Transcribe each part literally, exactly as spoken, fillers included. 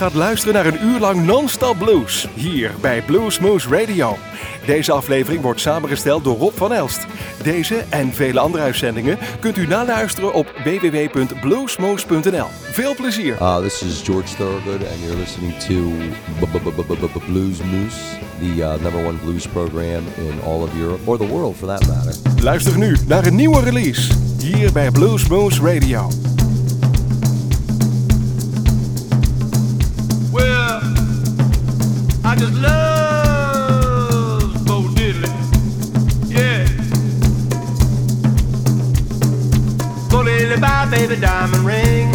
gaat luisteren naar een uur lang non-stop blues, hier bij Blues Moose Radio. Deze aflevering wordt samengesteld door Rob van Elst. Deze en vele andere uitzendingen kunt u naluisteren op w w w punt bluesmoose punt n l. Veel plezier! Uh, this is George Thorogood and you're listening to Blues Moose, the uh, number one blues program in all of Europe, or the world for that matter. Luister nu naar een nieuwe release, hier bij Blues Moose Radio. Well, I just love baby diamond ring.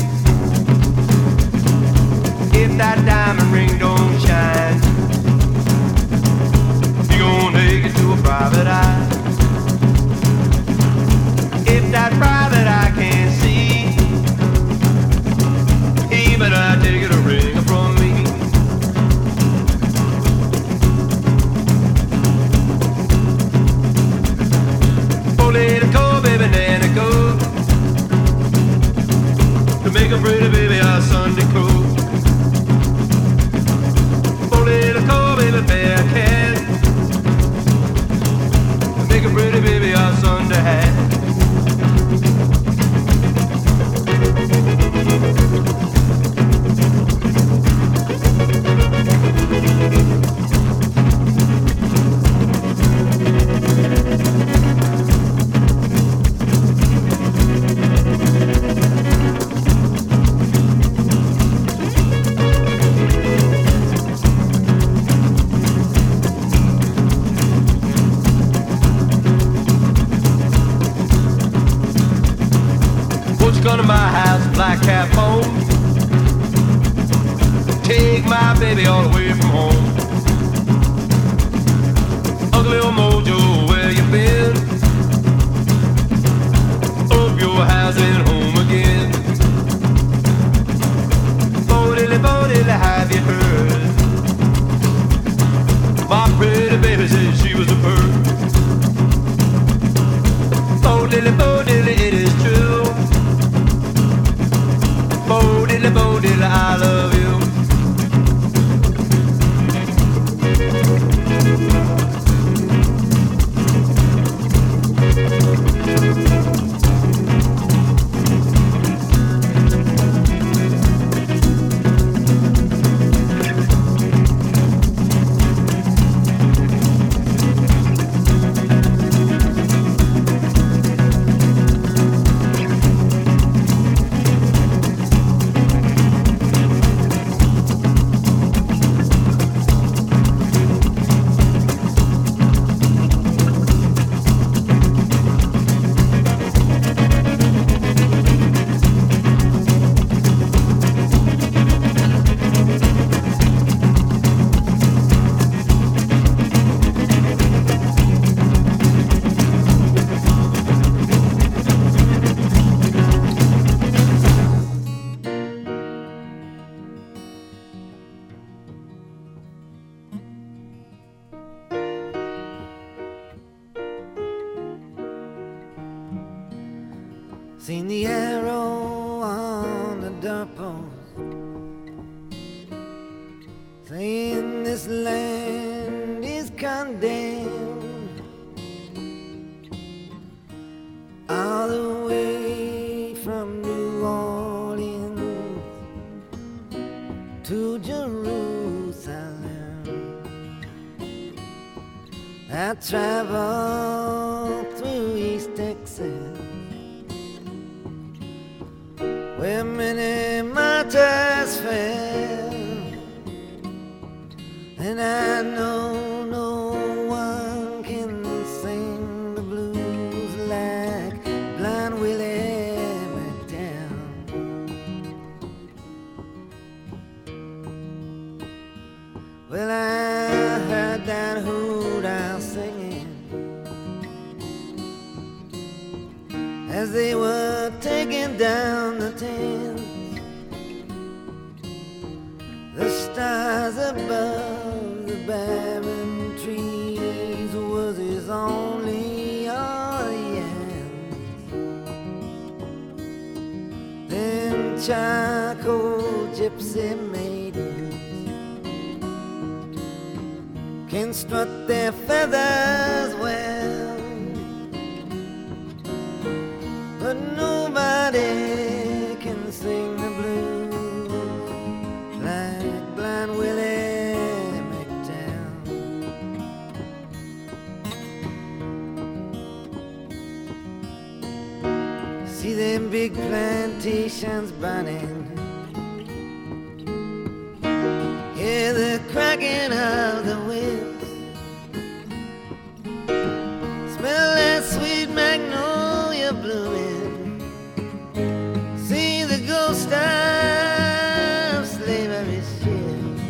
If that diamond ring don't shine, you gon' take it to a private eye. If that private eye can't see, he better take it a ring from me. Oh, let it go, baby, let it go. Make a pretty baby a Sunday coat. Oh, little cold baby bear cat. Make a pretty baby a Sunday hat. Black cap on, take my baby all the way from home. Ugly old mojo, where you been? Up your house and home again. Bo Diddley, Bo Diddley, have you heard? My pretty baby said she was a bird. Bo Diddley, Bo Diddley, it is true. Bo Diddley, Bo Diddley, I love you. Seen the arrow on the doorpost, saying this land is condemned, all the way from New Orleans to Jerusalem. I traveled through East Texas, where many martyrs fell, and I know no one can sing the blues like blind Willie McTell. Well, I heard that hoot owl singing as they were taking down tents. The stars above the barren trees was his only audience. Then charcoal gypsy maiden can strut their feathers well, but nobody can sing the blues like blind Willie McTell. See them big plantations burning, hear the cracking of the whips, smell that sweet magnolia blooming, see the ghost of slavery ships.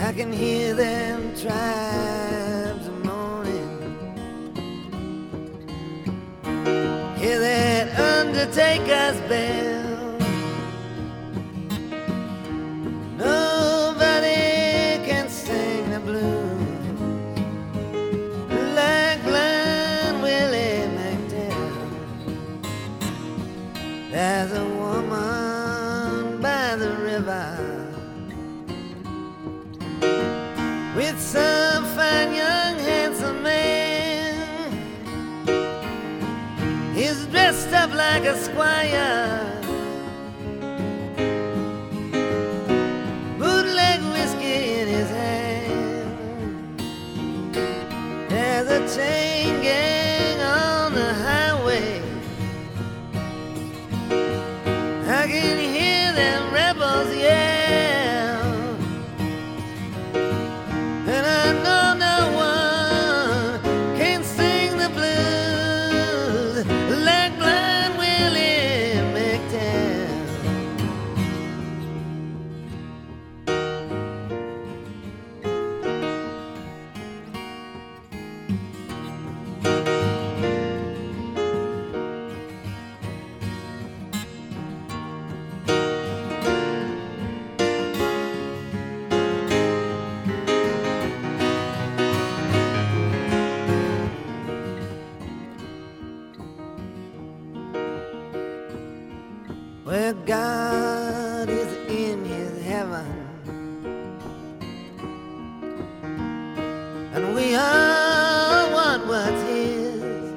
I can hear them tribes moaning, hear that undertaker's bell. There's a woman by the river with some fine young handsome man. He's dressed up like a squire, bootleg whiskey in his hand. There's a chain gang on the highway, I can hear them rebels yell, and I know no one can sing the blues like blind Willie McTell. God is in his heaven, and we all want what's his,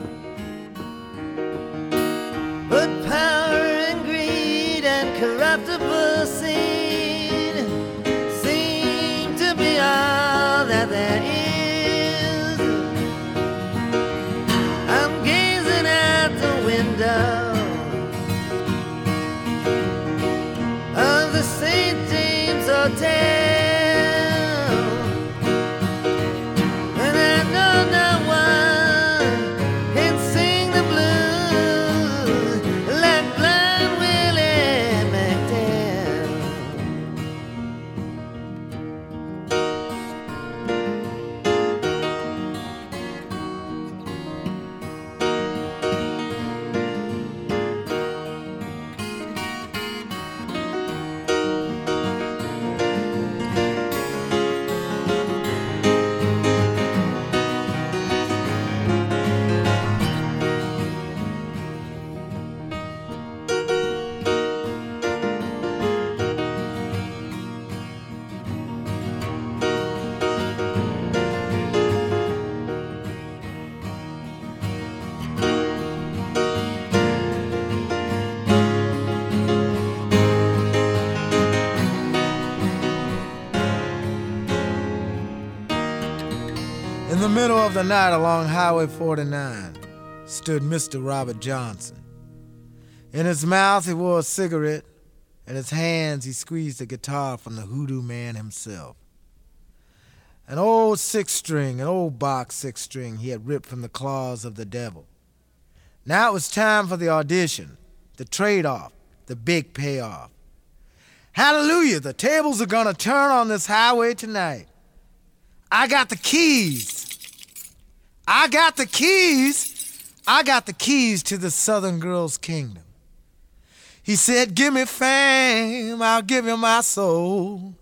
but power and greed and corruptible sin seem to be all that there is. Middle of the night along Highway forty-nine stood Mister Robert Johnson. In his mouth he wore a cigarette, in his hands he squeezed a guitar from the hoodoo man himself. An old six-string, an old box six-string he had ripped from the claws of the devil. Now it was time for the audition, the trade-off, the big payoff. Hallelujah, the tables are gonna turn on this highway tonight. I got the keys. I got the keys, I got the keys to the Southern Girls' Kingdom. He said, give me fame, I'll give you my soul.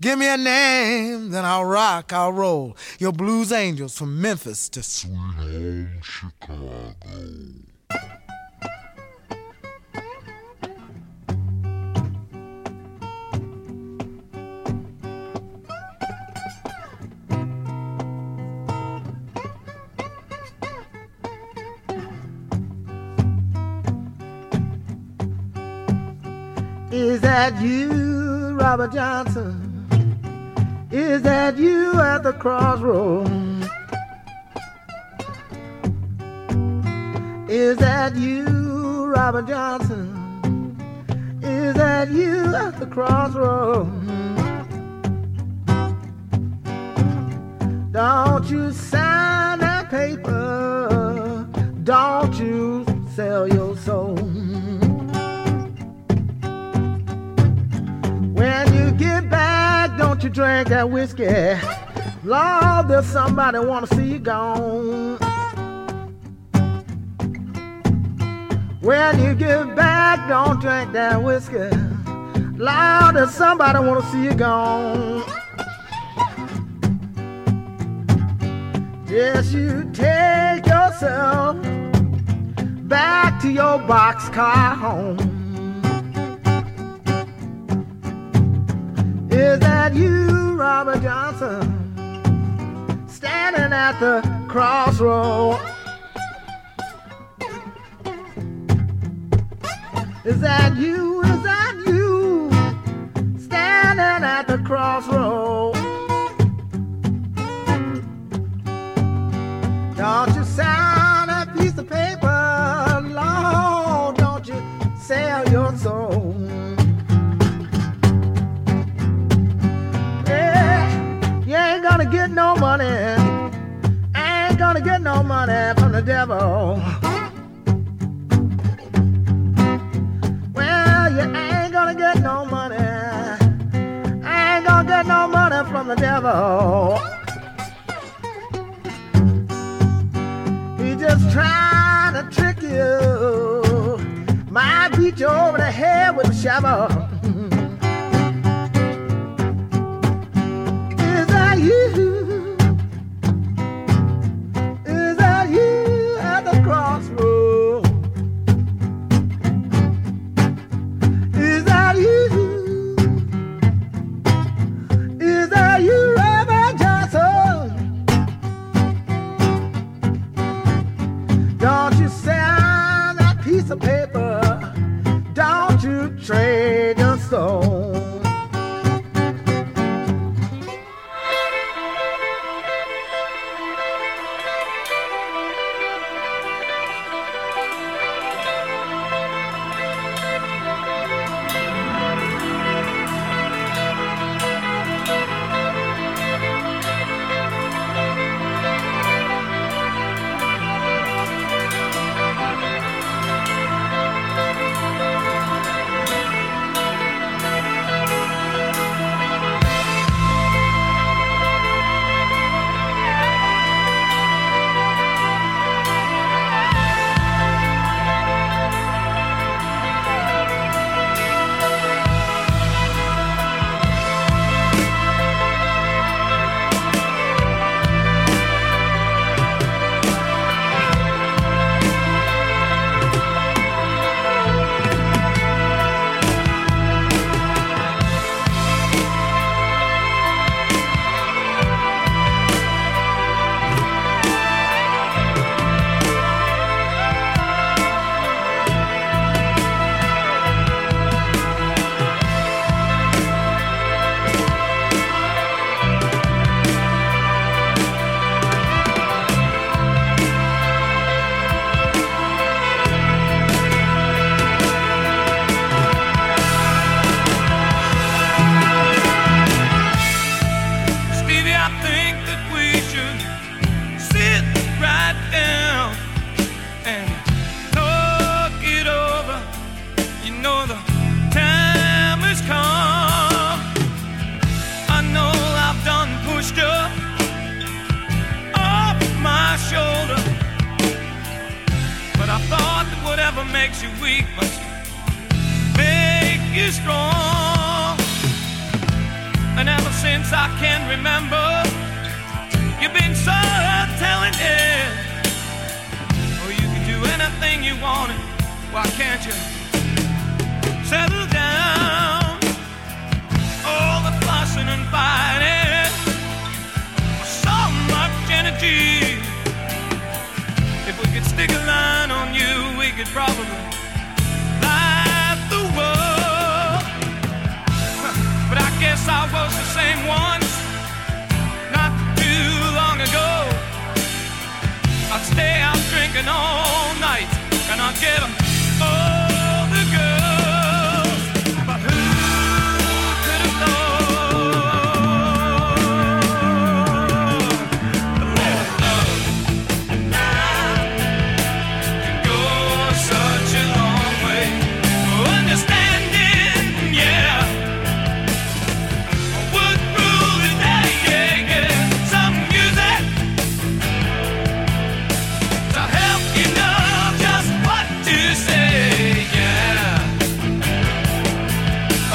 Give me a name, then I'll rock, I'll roll. Your blues angels from Memphis to Sweet Home Chicago. Is that you, Robert Johnson? Is that you at the crossroads? Is that you, Robert Johnson? Is that you at the crossroads? Don't you sign that paper? Don't you sell your soul? When you get back, don't you drink that whiskey. Lord, there's somebody wanna see you gone. When you get back, don't drink that whiskey. Lord, there's somebody wanna see you gone. Yes, you take yourself back to your boxcar home. Is that you, Robert Johnson, standing at the crossroad? Is that you, is that you, standing at the crossroad? Don't you sign a piece of paper, Lord, don't you sell your soul. Yeah, you ain't gonna get no money, ain't gonna get no money from the devil. Well, you ain't gonna get no money, ain't gonna get no money from the devil. Just trying to trick you, might beat you over the head with a shovel. Is that you? Is that you at the crossroad? Is that you? Is that you, Robert Johnson? Don't you sell that piece of paper? Don't you trade your soul? Probably light the world. drinking all night, and I'll get them all the girls, but who could have known that with love and I could go such a long way? Oh, understanding, yeah, would rule the day, yeah, yeah. Some music to help you know just what to say, yeah. Oh,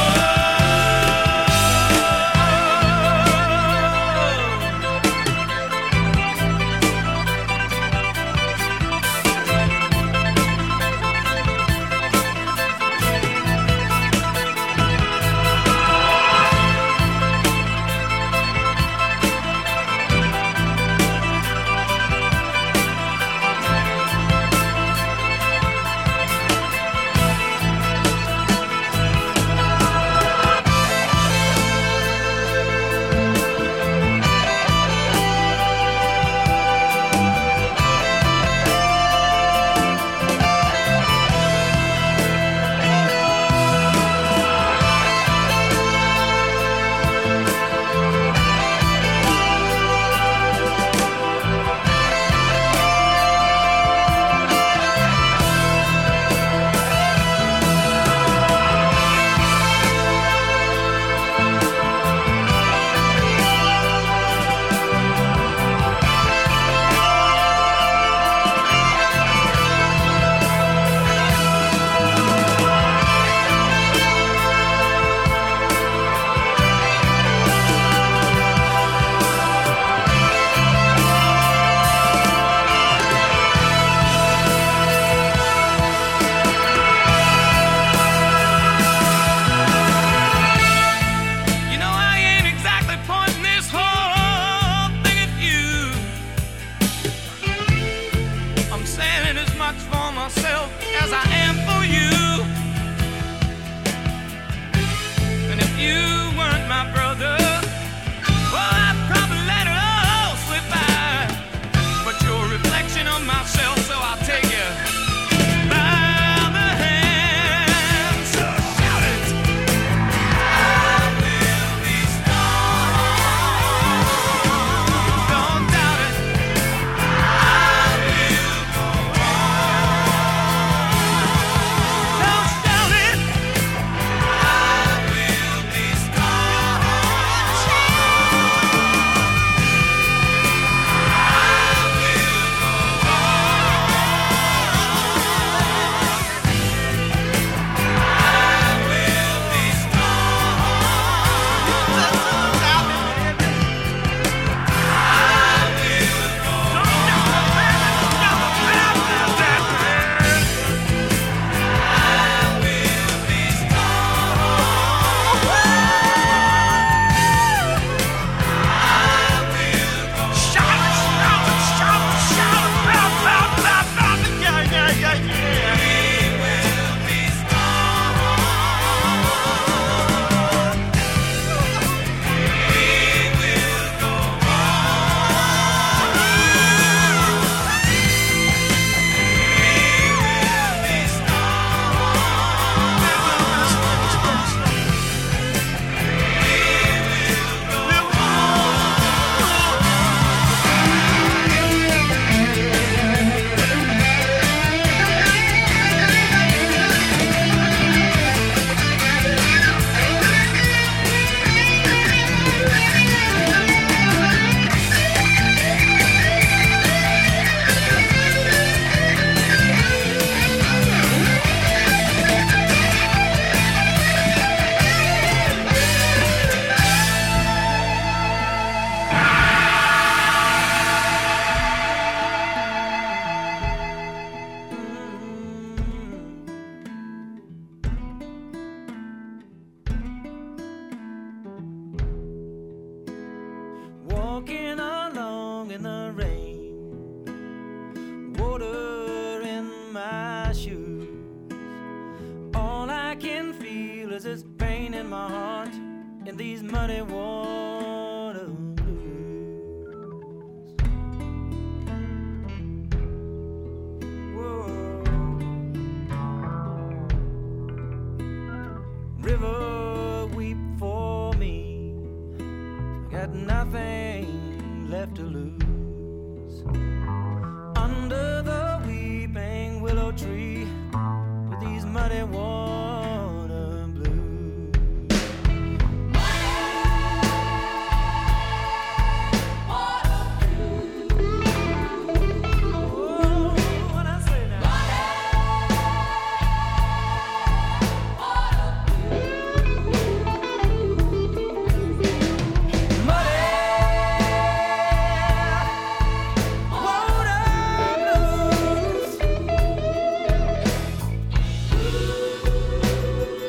you know I ain't exactly pointing this whole thing at you. I'm saying it as much for myself as I am for you. And if you weren't my brother, well, I'd probably let it all slip by. But you're a reflection of myself, so I'll take you by the hand. So shout it. I will be strong. Don't doubt it. I will go on. Don't doubt it. I will be strong. Walking along in the rain, water in my shoes. All I can feel is this pain in my heart in these muddy water blues. got nothing left to lose. Under the weeping willow tree, with these muddy water blues. Water blues. Oh, when I say that. Muddy water blues.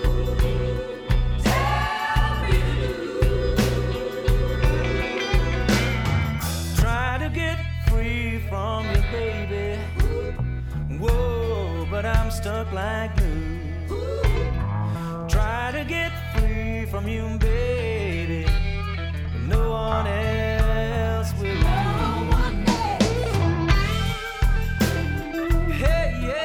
Try to get free from your baby. Whoa, but I'm stuck like glue. Try to get free from you, baby. But no one else will. Hey, yeah.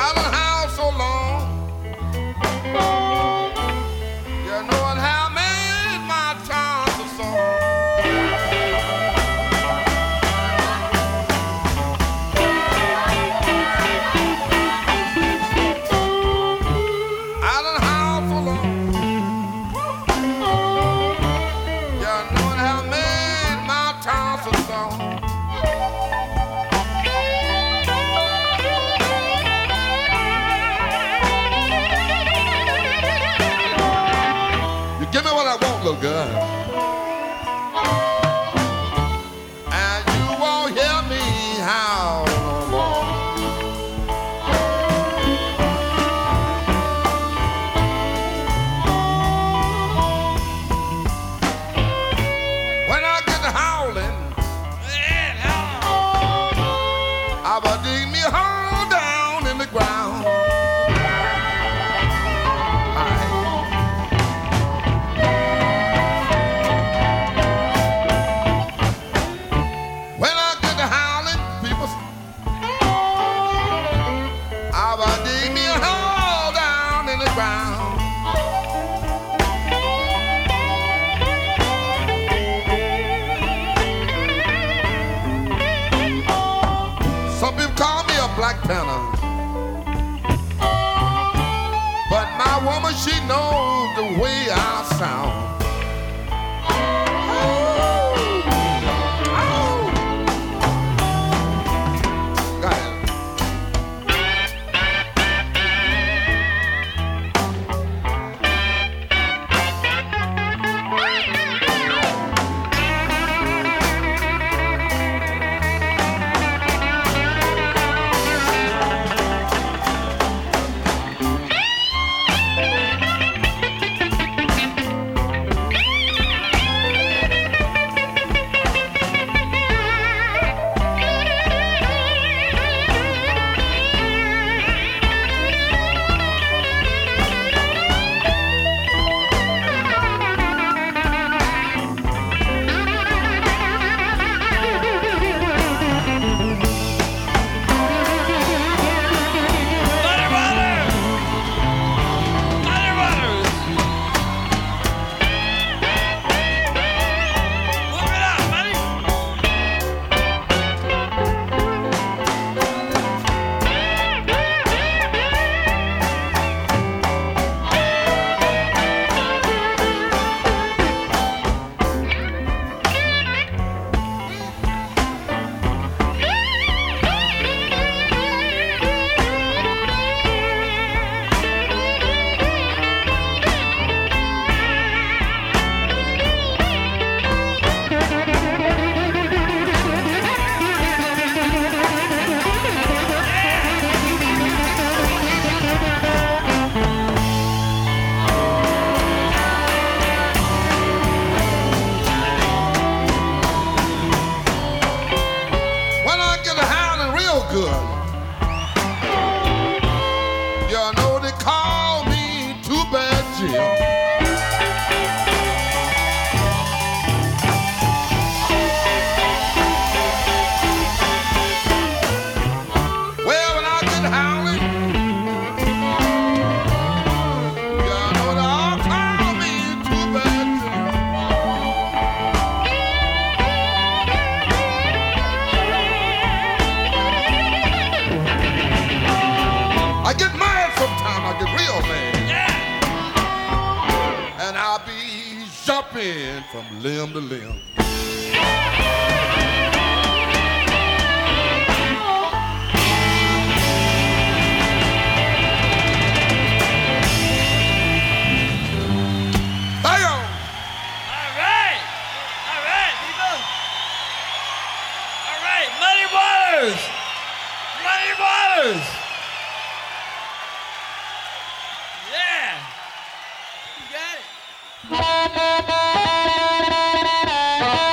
I've been howled so long. You know it have made my charms a song. I done howled so long. You know it have made my charms a song. Give me what I want, little girl. And you won't hear me howl no more. When I get to howling, I will dig me a hole down in the ground. Black Panther. But my woman, she knows the way I sound. Oh, oh. Go Yeah! You got it!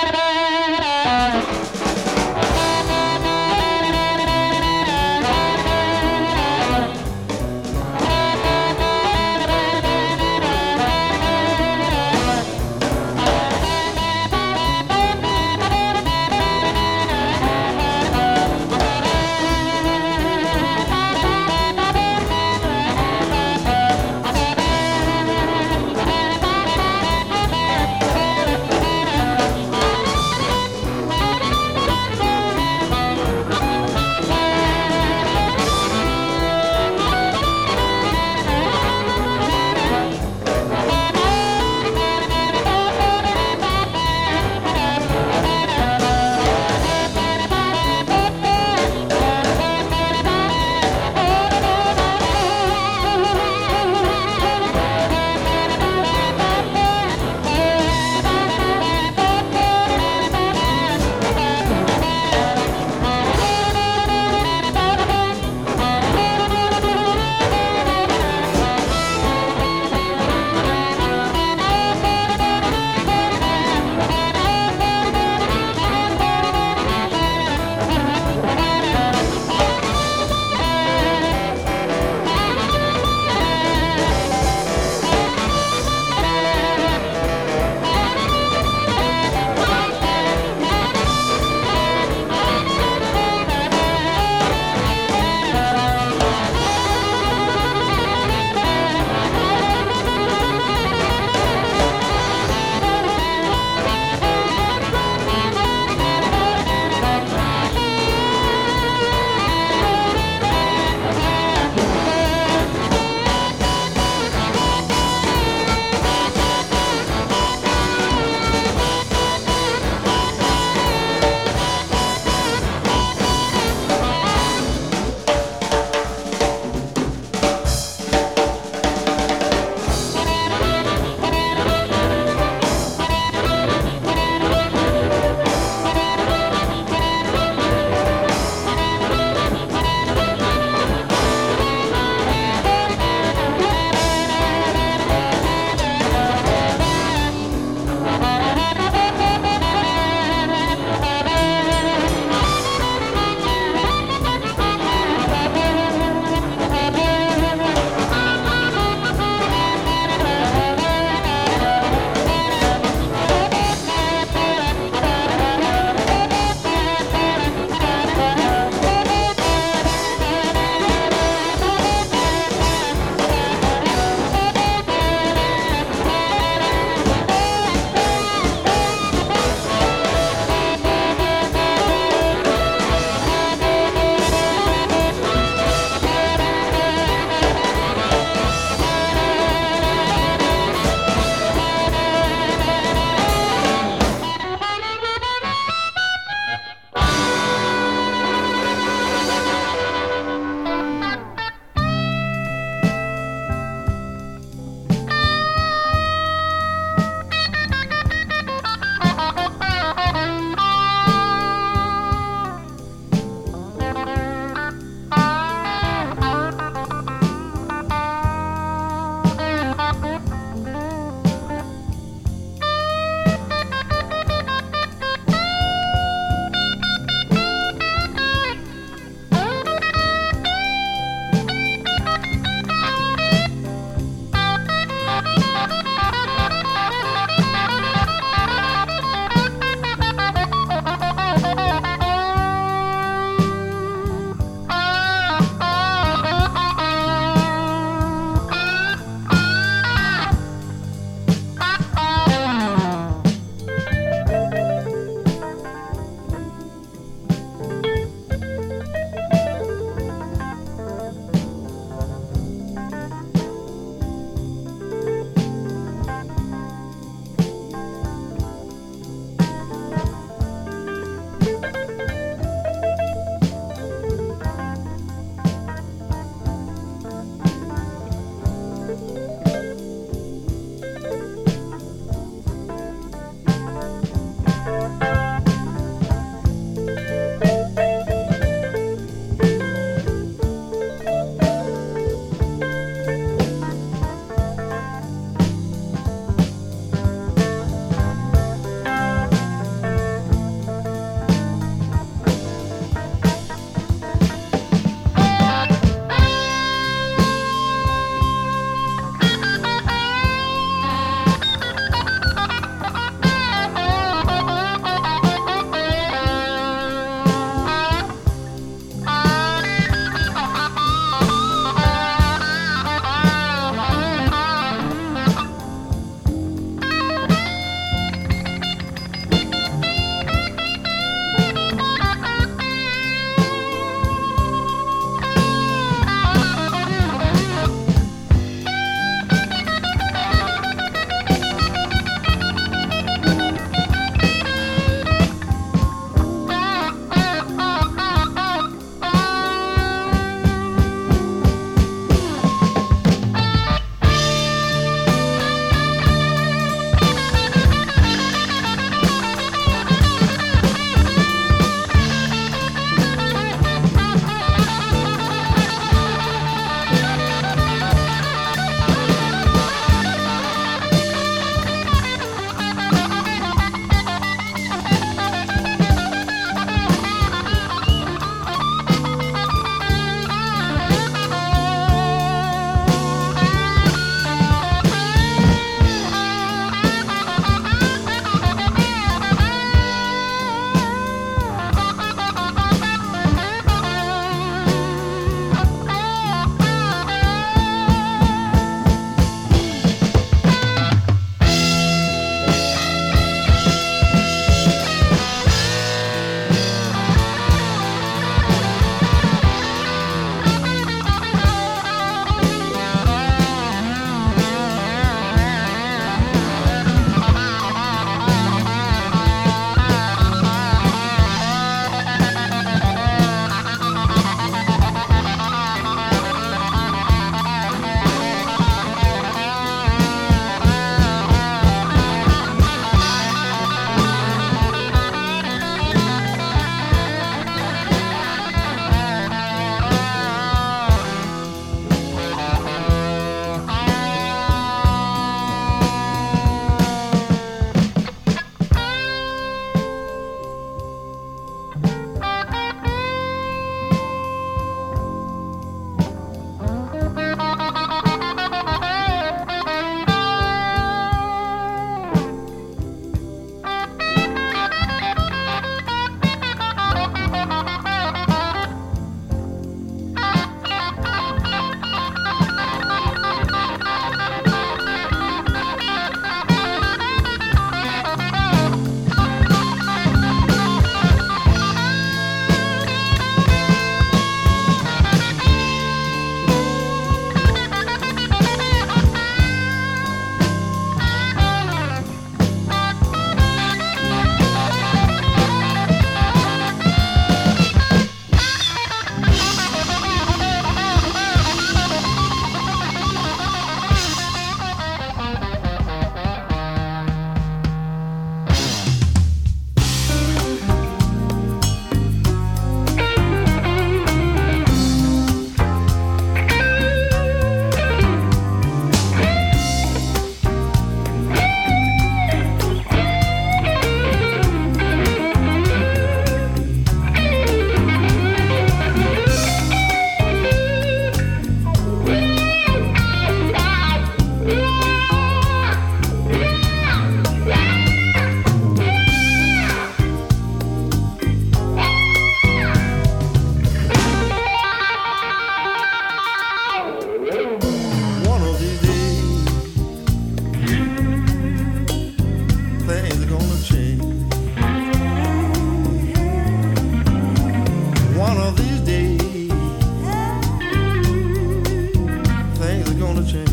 gonna change.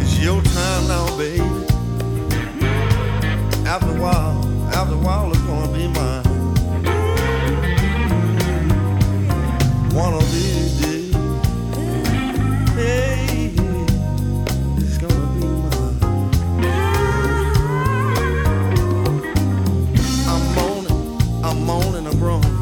It's your time now, baby. After a while, after a while, it's gonna be mine. One of these days, hey, it's gonna be mine. I'm moaning, I'm moaning, I'm groaning.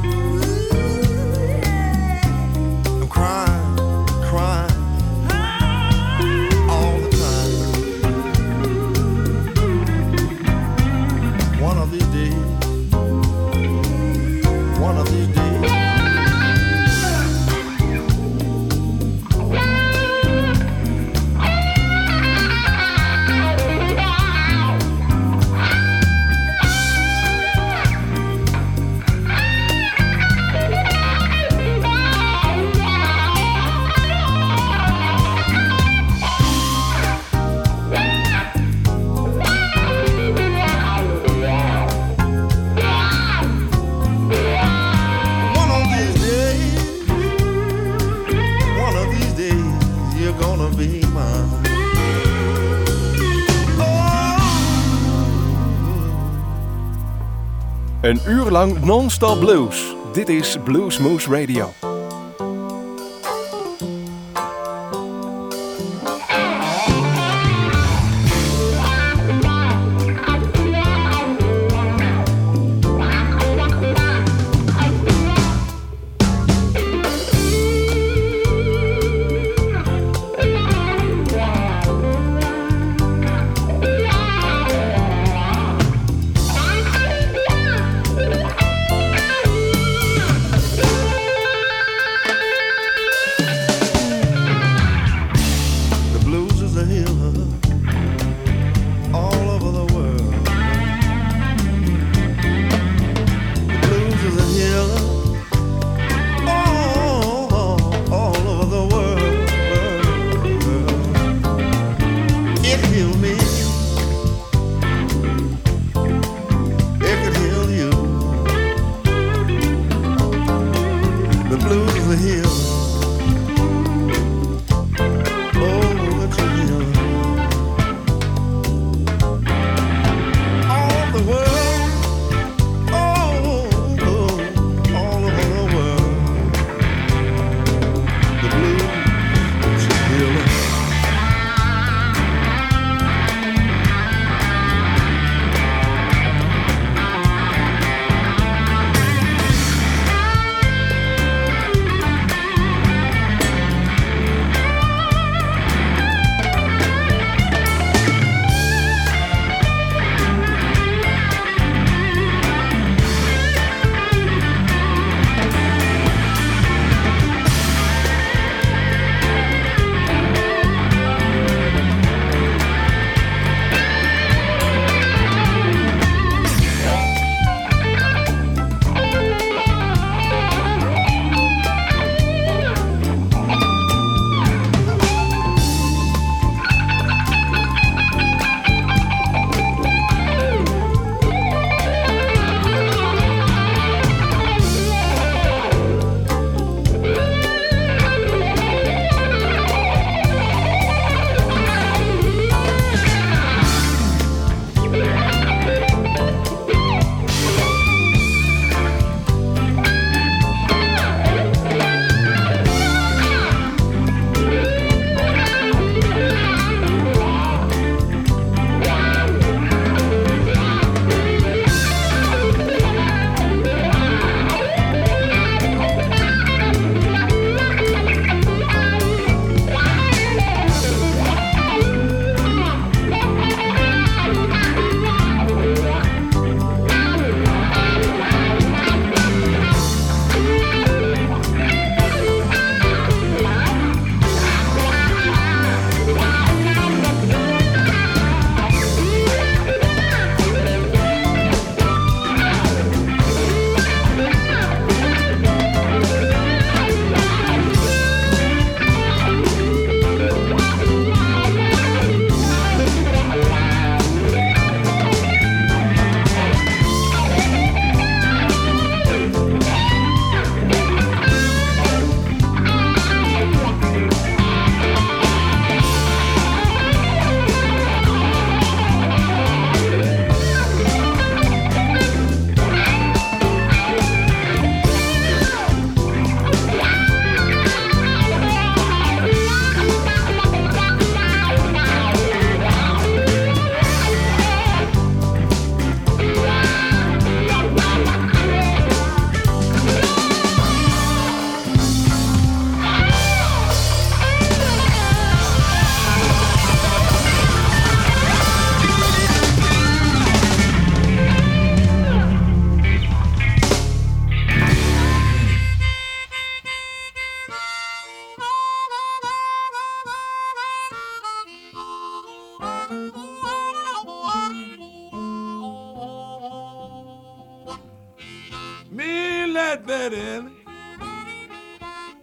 Een uur lang non-stop blues. Dit is Blues Moose Radio.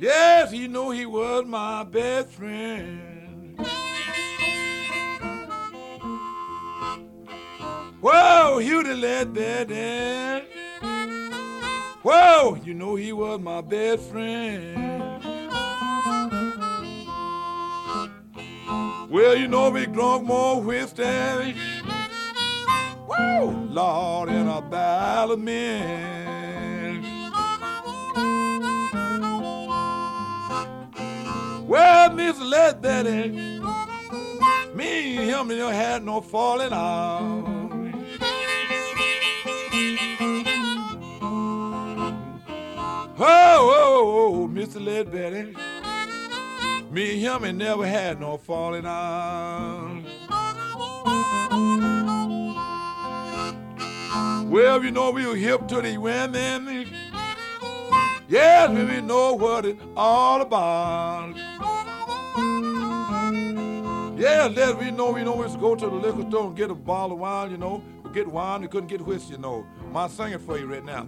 Yes, you know he was my best friend. Whoa, Hughley led that dance. Whoa, you know he was my best friend. Well, you know we drunk more whiskey. Whoa, Lord, and a barrel of men. Well, Miss Let that in. Me and him and had no falling out. Oh, oh, oh, Mister Leadbelly, me and him ain't never had no falling out. Well, you know we were hip to the women. Yes, we know what it's all about. Yeah, let we know, we know we used to go to the liquor store and get a bottle of wine, you know. Get wine, we couldn't get whiskey, you know. I'm singing for you right now.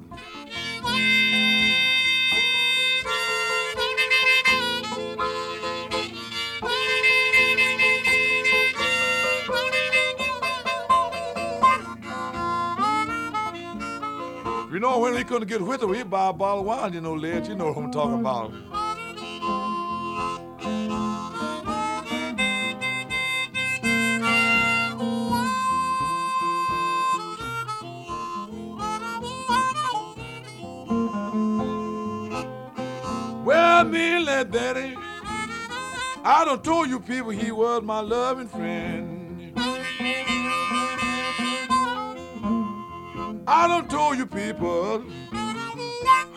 You know, when we couldn't get with it, we buy a bottle of wine, you know, Led, you know what I'm talking about. Well, me and Led Betty, I done told you people he was my loving friend. I done told you people,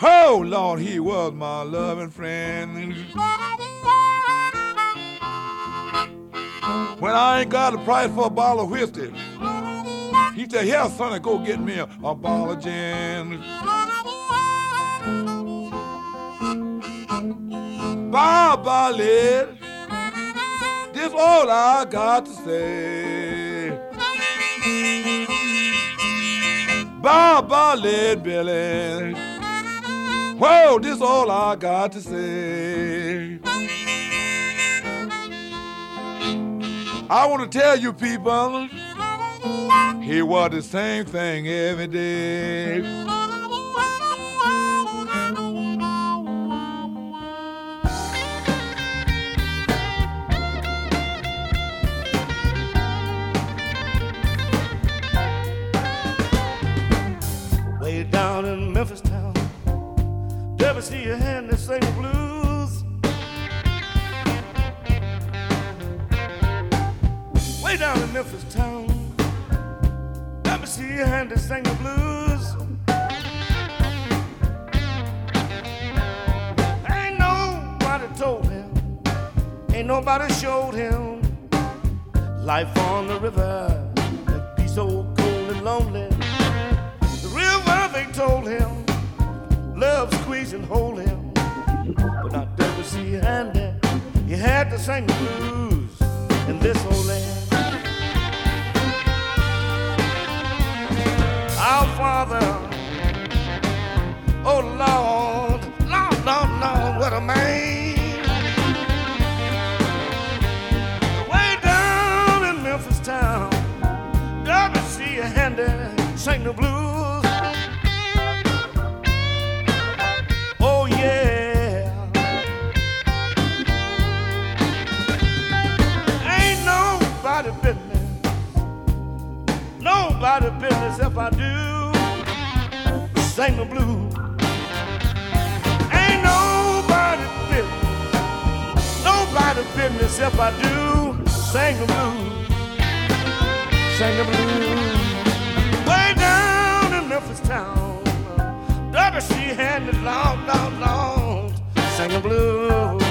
oh Lord, he was my loving friend. When I ain't got a price for a bottle of whiskey, he said, "Here, sonny, go get me a, a bottle of gin." Bye, bye, Lid. This all I got to say. Bye-bye, Leadbelly. Whoa, this all I got to say. I want to tell you people, he was the same thing every day. Down in Memphis town, never see a hand that sing blues. Way down in Memphis town, never see a hand that sing blues. Ain't nobody told him, ain't nobody showed him. Life on the river would be so cold and lonely. They told him, love squeeze and hold him, but I never see you handy. You had to sing the blues in this old land. Our Father, oh Lord, Lord, Lord, Lord, what a man. Way down in Memphis town, never see you handy, sing the blues. Nobody business if I do sing the blues. Ain't nobody business, nobody business if I do sing the blues, sing the blues. Way down in Memphis town, never see handed long, long, long, sing the blues.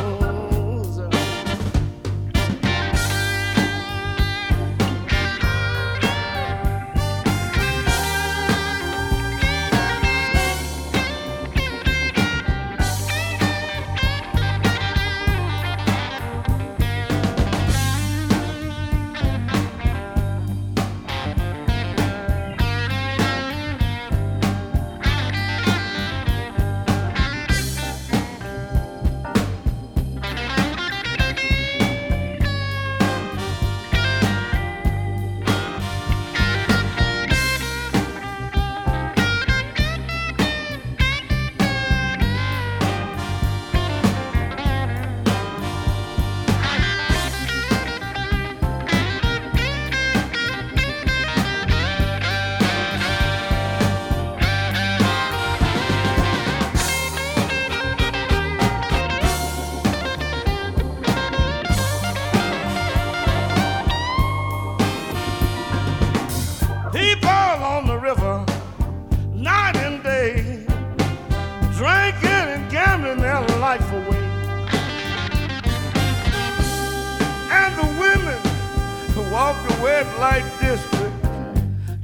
life away. And the women who walked the red light district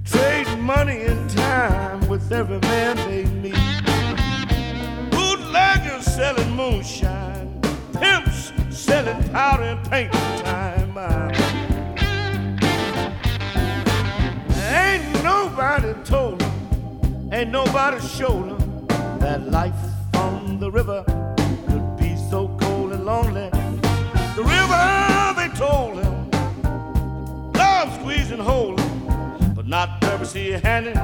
trade money and time with every man they meet. Bootleggers selling moonshine, pimps selling powder and paint for time. Ain't nobody told them, ain't nobody showed them that life on the river could be so cold and lonely. The river, they told him, love squeezing whole, but not purpose he had it.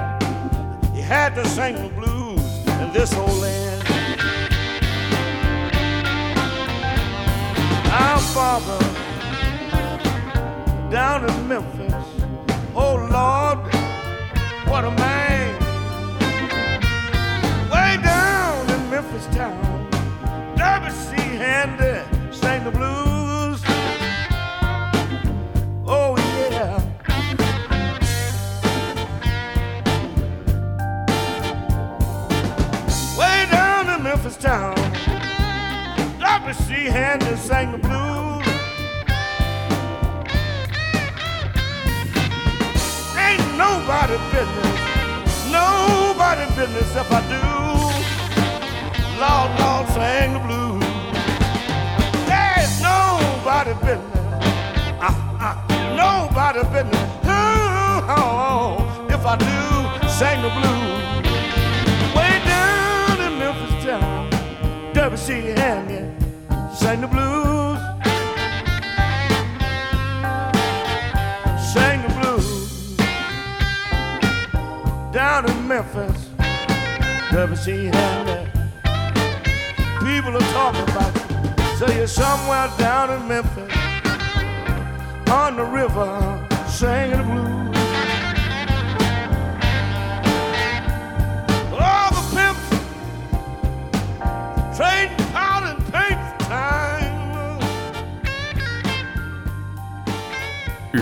He had to sing the blues in this old land. Our father down in Memphis, oh Lord, what a man. Way down in Memphis town, Derby C. Handy sang the blues. Oh yeah. Way down in Memphis town, Derby C. Handy sang the blues. Nobody business, nobody business if I do. Lord, Lord, sang the blues. There's nobody business, uh, uh, nobody business, oh, if I do, sang the blues. Way down in Memphis town, W C Handy sang the blues. Sang the blues. Down in Memphis, W C Handy. People are talking about you. So you're somewhere down in Memphis, on the river, singing the blues. All the pimps trading powder and paint for time. U